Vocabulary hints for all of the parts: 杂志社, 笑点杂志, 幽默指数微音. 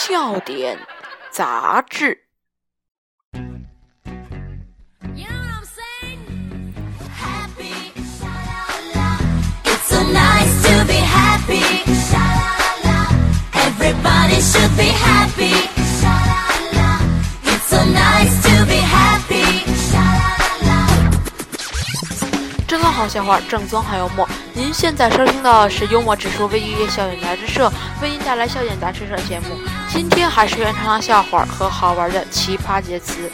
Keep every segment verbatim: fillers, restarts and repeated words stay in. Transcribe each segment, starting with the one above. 笑点杂志。真的好笑话，正宗好幽默。您现在收听到的是幽默指数微音笑点杂志社为您带来笑点杂志社节目。今天还是原创的笑话和好玩的奇葩介词。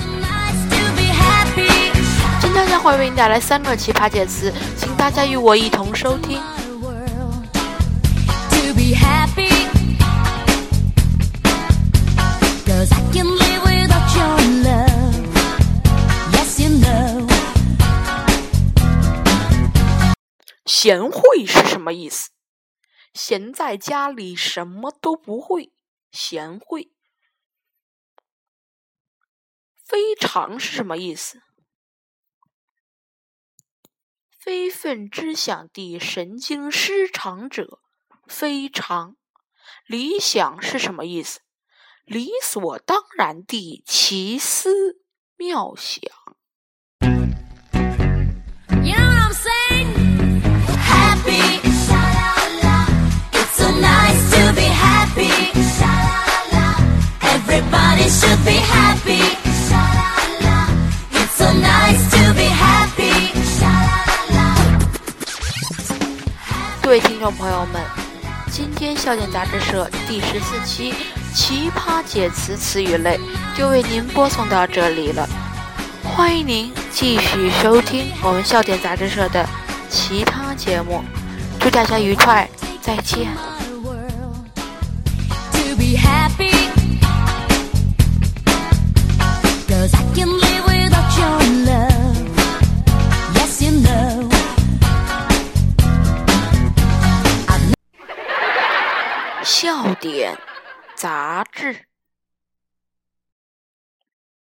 今天将会为您带来三个奇葩介词，请大家与我一同收听。贤惠是什么意思？闲在家里什么都不会，贤惠。非常是什么意思？非分之想的神经失常者，非常。理想是什么意思？理所当然地奇思妙想。各位听众朋友们，今天笑点杂志社第十四期奇葩解词词语类就为您播送到这里了，欢迎您继续收听我们笑点杂志社的其他节目，祝大家愉快，再见。笑点杂志。